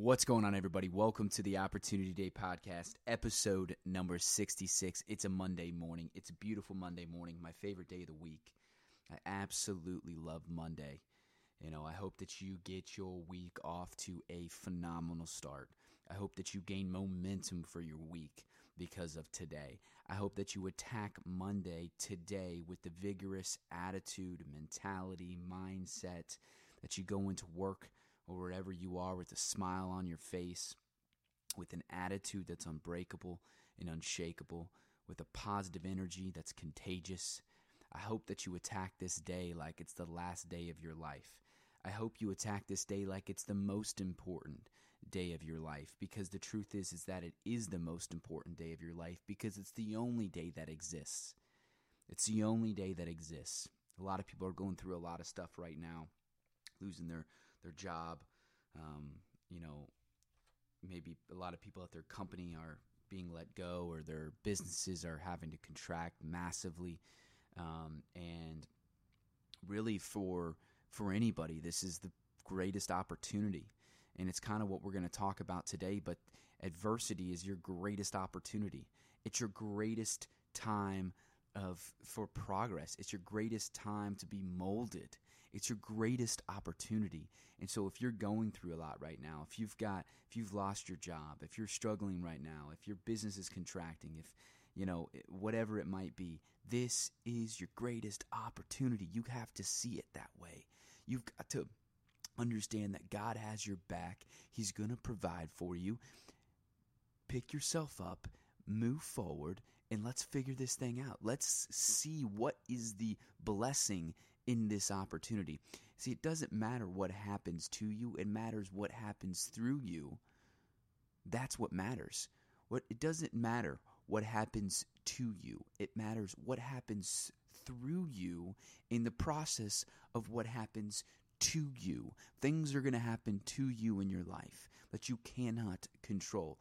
What's going on, everybody? Welcome to the Opportunity Day Podcast, episode number 66. It's a Monday morning. It's a beautiful Monday morning, my favorite day of the week. I absolutely love Monday. You know, I hope that you get your week off to a phenomenal start. I hope that you gain momentum for your week because of today. I hope that you attack Monday today with the vigorous attitude, mentality, mindset, that you go into work or wherever you are with a smile on your face, with an attitude that's unbreakable and unshakable, with a positive energy that's contagious. I hope that you attack this day like it's the last day of your life. I hope you attack this day like it's the most important day of your life, because the truth is that it is the most important day of your life, because it's the only day that exists. It's the only day that exists. A lot of people are going through a lot of stuff right now, losing their job. You know, maybe a lot of people at their company are being let go, or their businesses are having to contract massively. And really for anybody, this is the greatest opportunity. And it's kind of what we're going to talk about today, but adversity is your greatest opportunity. It's your greatest time for progress. It's your greatest time to be molded. It's your greatest opportunity. And so if you're going through a lot right now, if you've lost your job, if you're struggling right now, if your business is contracting, if you know, whatever it might be, this is your greatest opportunity. You have to see it that way. You've got to understand that God has your back. He's going to provide for you. Pick yourself up, move forward, and let's figure this thing out. Let's see what is the blessing in this opportunity. See, it doesn't matter what happens to you. It matters what happens through you. That's what matters. It doesn't matter what happens to you. It matters what happens through you in the process of what happens to you. Things are going to happen to you in your life that you cannot control.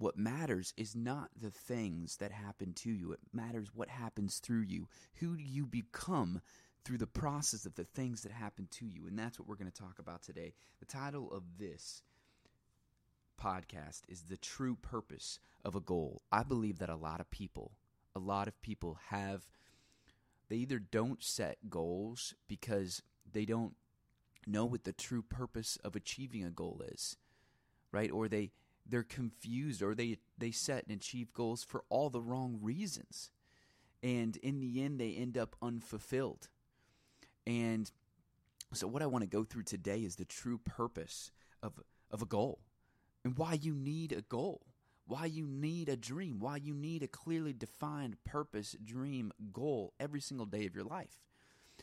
What matters is not the things that happen to you. It matters what happens through you. Who do you become through the process of the things that happen to you? And that's what we're going to talk about today. The title of this podcast is The True Purpose of a Goal. I believe that a lot of people have, they either don't set goals because they don't know what the true purpose of achieving a goal is, right? Or they're confused, or they set and achieve goals for all the wrong reasons. And in the end, they end up unfulfilled. And so what I want to go through today is the true purpose of a goal. And why you need a goal, why you need a dream, why you need a clearly defined purpose, dream, goal every single day of your life.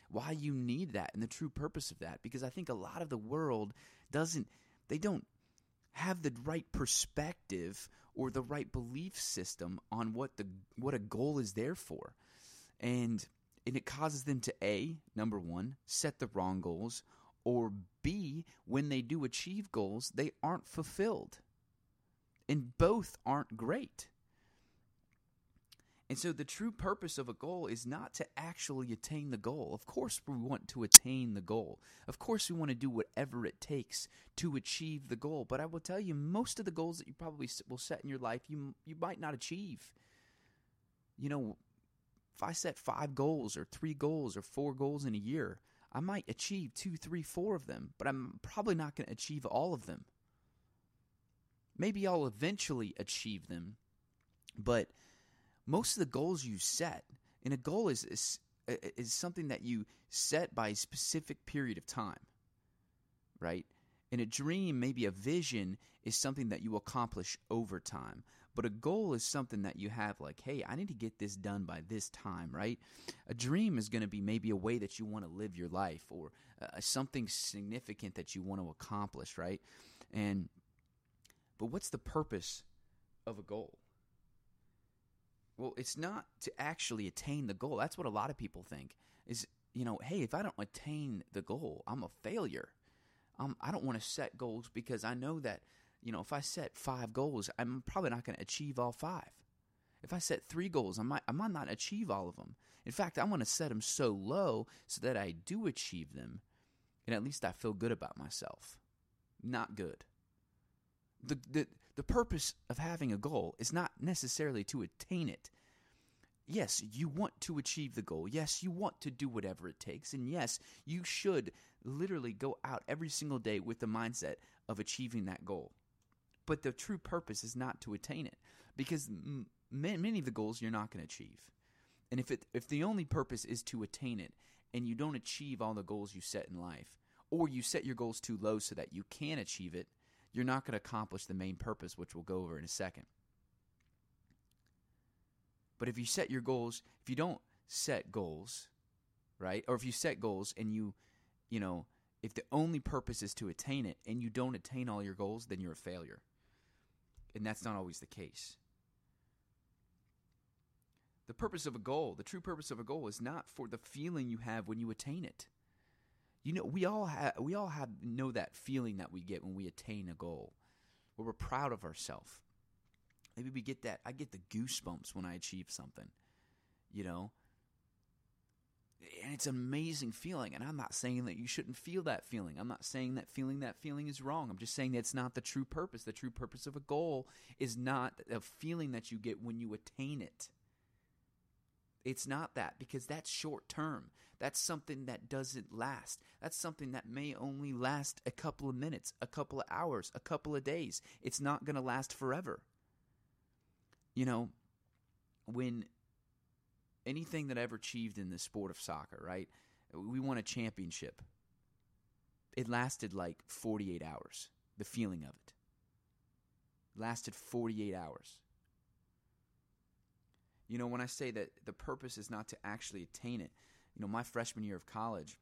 Why you need that and the true purpose of that. Because I think a lot of the world they don't have the right perspective or the right belief system on what a goal is there for. And it causes them to A, number one, set the wrong goals, or B, when they do achieve goals, they aren't fulfilled. And both aren't great. And so the true purpose of a goal is not to actually attain the goal. Of course we want to attain the goal. Of course we want to do whatever it takes to achieve the goal. But I will tell you, most of the goals that you probably will set in your life, you might not achieve. You know, if I set 5 goals or 3 goals or 4 goals in a year, I might achieve 2, 3, 4 of them, but I'm probably not going to achieve all of them. Maybe I'll eventually achieve them, but most of the goals you set, and a goal is something that you set by a specific period of time, right? And a dream, maybe a vision, is something that you accomplish over time. But a goal is something that you have like, hey, I need to get this done by this time, right? A dream is going to be maybe a way that you want to live your life, or something significant that you want to accomplish, right? But what's the purpose of a goal? Well, it's not to actually attain the goal. That's what a lot of people think is, you know, hey, if I don't attain the goal, I'm a failure. I don't want to set goals because I know that, you know, if I set 5 goals, I'm probably not going to achieve all 5. If I set 3 goals, I might not achieve all of them. In fact, I want to set them so low so that I do achieve them, and at least I feel good about myself. not good. The purpose of having a goal is not necessarily to attain it. Yes, you want to achieve the goal. Yes, you want to do whatever it takes. And yes, you should literally go out every single day with the mindset of achieving that goal. But the true purpose is not to attain it, because many of the goals you're not going to achieve. And if the only purpose is to attain it and you don't achieve all the goals you set in life, or you set your goals too low so that you can achieve it, you're not going to accomplish the main purpose, which we'll go over in a second. But if you set your goals, if you don't set goals, right? Or if you set goals and you know, if the only purpose is to attain it and you don't attain all your goals, then you're a failure. And that's not always the case. The purpose of a goal, the true purpose of a goal, is not for the feeling you have when you attain it. You know, we all know that feeling that we get when we attain a goal, where we're proud of ourselves. Maybe we get that. I get the goosebumps when I achieve something, you know. And it's an amazing feeling. And I'm not saying that you shouldn't feel that feeling. I'm not saying that feeling is wrong. I'm just saying that's not the true purpose. The true purpose of a goal is not a feeling that you get when you attain it. It's not that, because that's short term. That's something that doesn't last. That's something that may only last a couple of minutes, a couple of hours, a couple of days. It's not going to last forever. You know, when anything that I ever achieved in the sport of soccer, right, we won a championship. It lasted like 48 hours, the feeling of it. Lasted 48 hours. You know, when I say that the purpose is not to actually attain it, you know, my freshman year of college,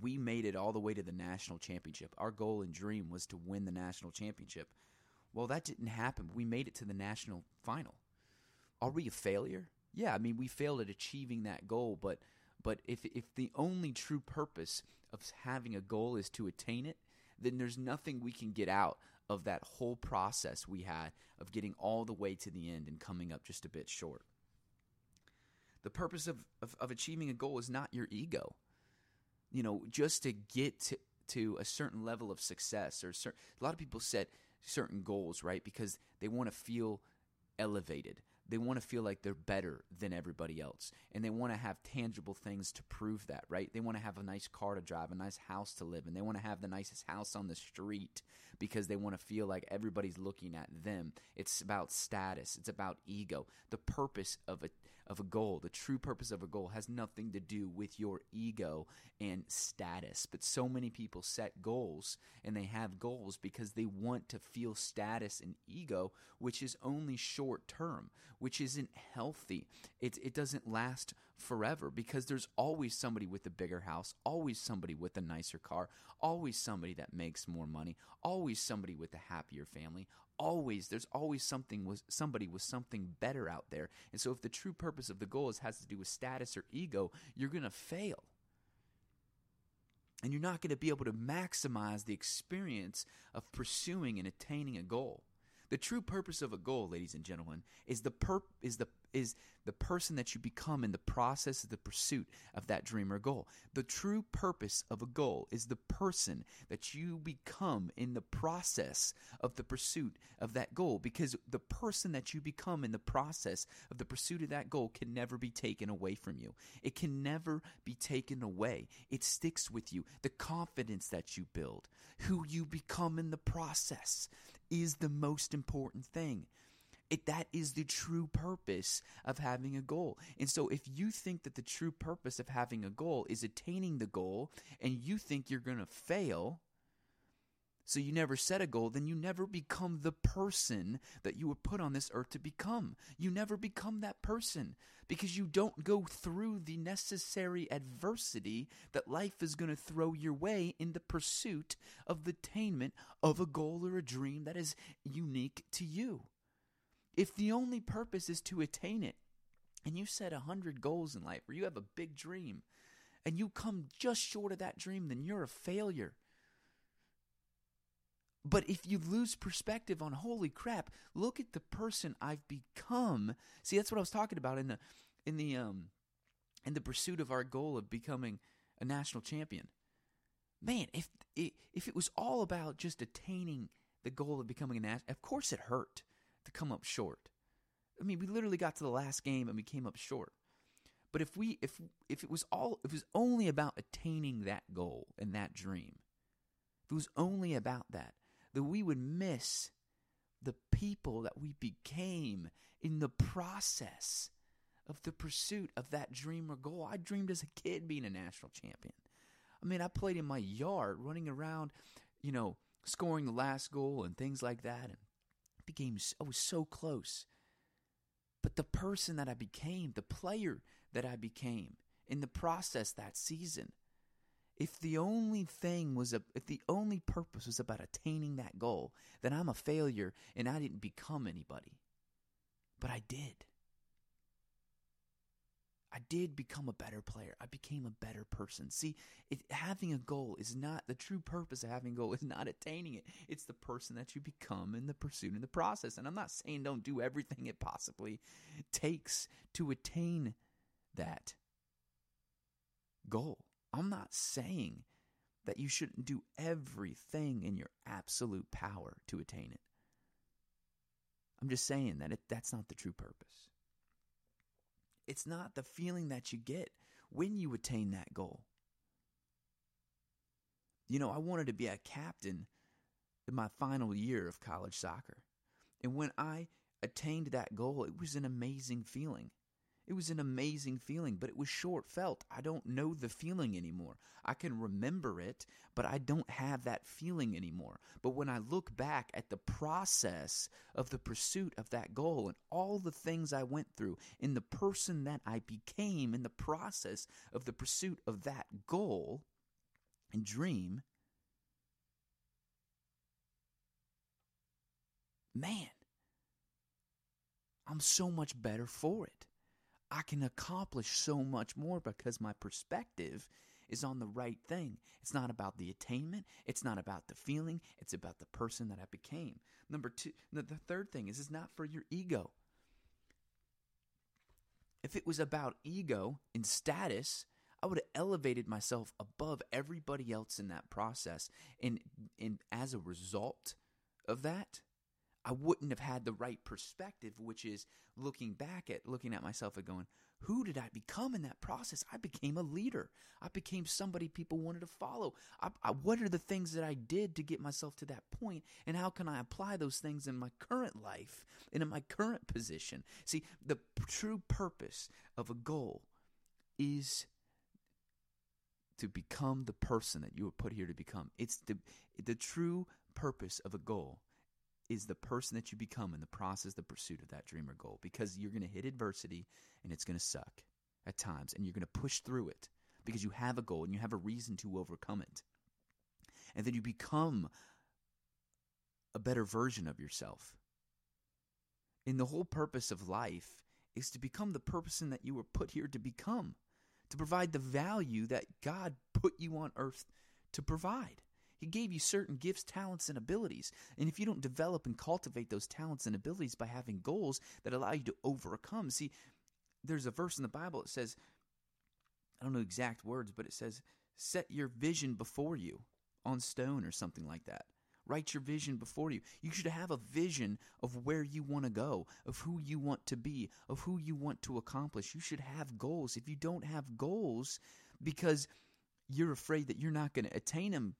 we made it all the way to the national championship. Our goal and dream was to win the national championship. Well, that didn't happen. We made it to the national final. Are we a failure? Yeah, I mean, we failed at achieving that goal, but if the only true purpose of having a goal is to attain it, then there's nothing we can get out of that whole process we had of getting all the way to the end and coming up just a bit short. The purpose of achieving a goal is not your ego. You know, just to get to a certain level of success, or a lot of people set certain goals, right, because they want to feel elevated. They want to feel like they're better than everybody else, and they want to have tangible things to prove that, right? They want to have a nice car to drive, a nice house to live in. They want to have the nicest house on the street because they want to feel like everybody's looking at them. It's about status. It's about ego. The purpose of a goal, the true purpose of a goal, has nothing to do with your ego and status. But so many people set goals, and they have goals because they want to feel status and ego, which is only short term, which isn't healthy. It doesn't last forever, because there's always somebody with a bigger house, always somebody with a nicer car, always somebody that makes more money, always somebody with a happier family. There's always somebody with something better out there. And so if the true purpose of the goal has to do with status or ego, you're going to fail. And you're not going to be able to maximize the experience of pursuing and attaining a goal. The true purpose of a goal, ladies and gentlemen, is the person that you become in the process of the pursuit of that dream or goal. The true purpose of a goal is the person that you become in the process of the pursuit of that goal, because the person that you become in the process of the pursuit of that goal can never be taken away from you. It can never be taken away. It sticks with you. The confidence that you build, who you become in the process, is the most important thing. That is the true purpose of having a goal. And so if you think that the true purpose of having a goal is attaining the goal, and you think you're going to fail, so you never set a goal, then you never become the person that you were put on this earth to become. You never become that person, because you don't go through the necessary adversity that life is going to throw your way in the pursuit of the attainment of a goal or a dream that is unique to you. If the only purpose is to attain it, and you set 100 goals in life, or you have a big dream, and you come just short of that dream, then you're a failure. But if you lose perspective on, holy crap, look at the person I've become. See, that's what I was talking about in the pursuit of our goal of becoming a national champion. man, if it was all about just attaining the goal of becoming an athlete, of course it hurt to come up short. I mean, we literally got to the last game and we came up short. But if it was only about attaining that goal and that dream, if it was only about that, then we would miss the people that we became in the process of the pursuit of that dream or goal. I dreamed as a kid being a national champion. I mean, I played in my yard, running around, you know, scoring the last goal and things like that, and I was so close. But the person that I became, the player that I became in the process that season, if the only purpose was about attaining that goal, then I'm a failure and I didn't become anybody. But I did. I did become a better player. I became a better person. See, having a goal is not, the true purpose of having a goal is not attaining it. It's the person that you become in the pursuit and the process. And I'm not saying don't do everything it possibly takes to attain that goal. I'm not saying that you shouldn't do everything in your absolute power to attain it. I'm just saying that that's not the true purpose. It's not the feeling that you get when you attain that goal. You know, I wanted to be a captain in my final year of college soccer. And when I attained that goal, it was an amazing feeling. It was an amazing feeling, but it was short felt. I don't know the feeling anymore. I can remember it, but I don't have that feeling anymore. But when I look back at the process of the pursuit of that goal and all the things I went through and the person that I became in the process of the pursuit of that goal and dream, man, I'm so much better for it. I can accomplish so much more because my perspective is on the right thing. It's not about the attainment. It's not about the feeling. It's about the person that I became. The third thing is it's not for your ego. If it was about ego and status, I would have elevated myself above everybody else in that process. And as a result of that, I wouldn't have had the right perspective, which is looking at myself and going, who did I become in that process? I became a leader. I became somebody people wanted to follow. What are the things that I did to get myself to that point, and how can I apply those things in my current life and in my current position? See, the true purpose of a goal is to become the person that you were put here to become. It's the true purpose of a goal is the person that you become in the process, the pursuit of that dream or goal. Because you're going to hit adversity and it's going to suck at times. And you're going to push through it because you have a goal and you have a reason to overcome it. And then you become a better version of yourself. And the whole purpose of life is to become the person that you were put here to become, to provide the value that God put you on earth to provide. He gave you certain gifts, talents, and abilities. And if you don't develop and cultivate those talents and abilities by having goals that allow you to overcome. See, there's a verse in the Bible that says, I don't know exact words, but it says, set your vision before you on stone or something like that. Write your vision before you. You should have a vision of where you want to go, of who you want to be, of who you want to accomplish. You should have goals. If you don't have goals because you're afraid that you're not going to attain them,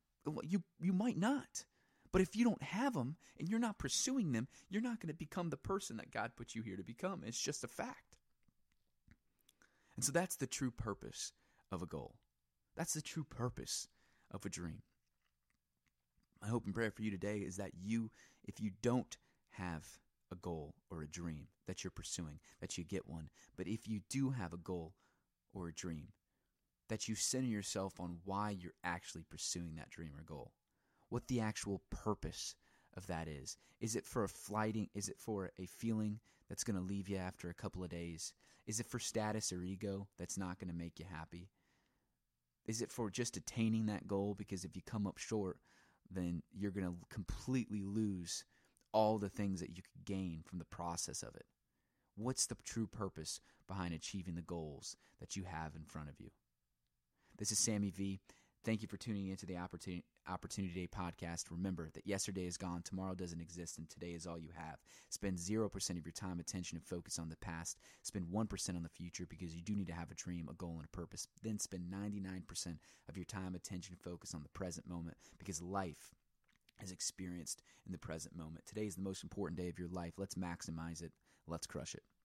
you might not. But if you don't have them and you're not pursuing them, you're not going to become the person that God put you here to become. It's just a fact. And so that's the true purpose of a goal. That's the true purpose of a dream. My hope and prayer for you today is that if you don't have a goal or a dream that you're pursuing, that you get one. But if you do have a goal or a dream, that you center yourself on why you're actually pursuing that dream or goal. What the actual purpose of that is. Is it for is it for a feeling that's going to leave you after a couple of days? Is it for status or ego that's not going to make you happy? Is it for just attaining that goal? Because if you come up short, then you're going to completely lose all the things that you could gain from the process of it. What's the true purpose behind achieving the goals that you have in front of you? This is Sammy V. Thank you for tuning into the Opportunity Day podcast. Remember that yesterday is gone, tomorrow doesn't exist, and today is all you have. Spend 0% of your time, attention, and focus on the past. Spend 1% on the future because you do need to have a dream, a goal, and a purpose. Then spend 99% of your time, attention, and focus on the present moment because life is experienced in the present moment. Today is the most important day of your life. Let's maximize it. Let's crush it.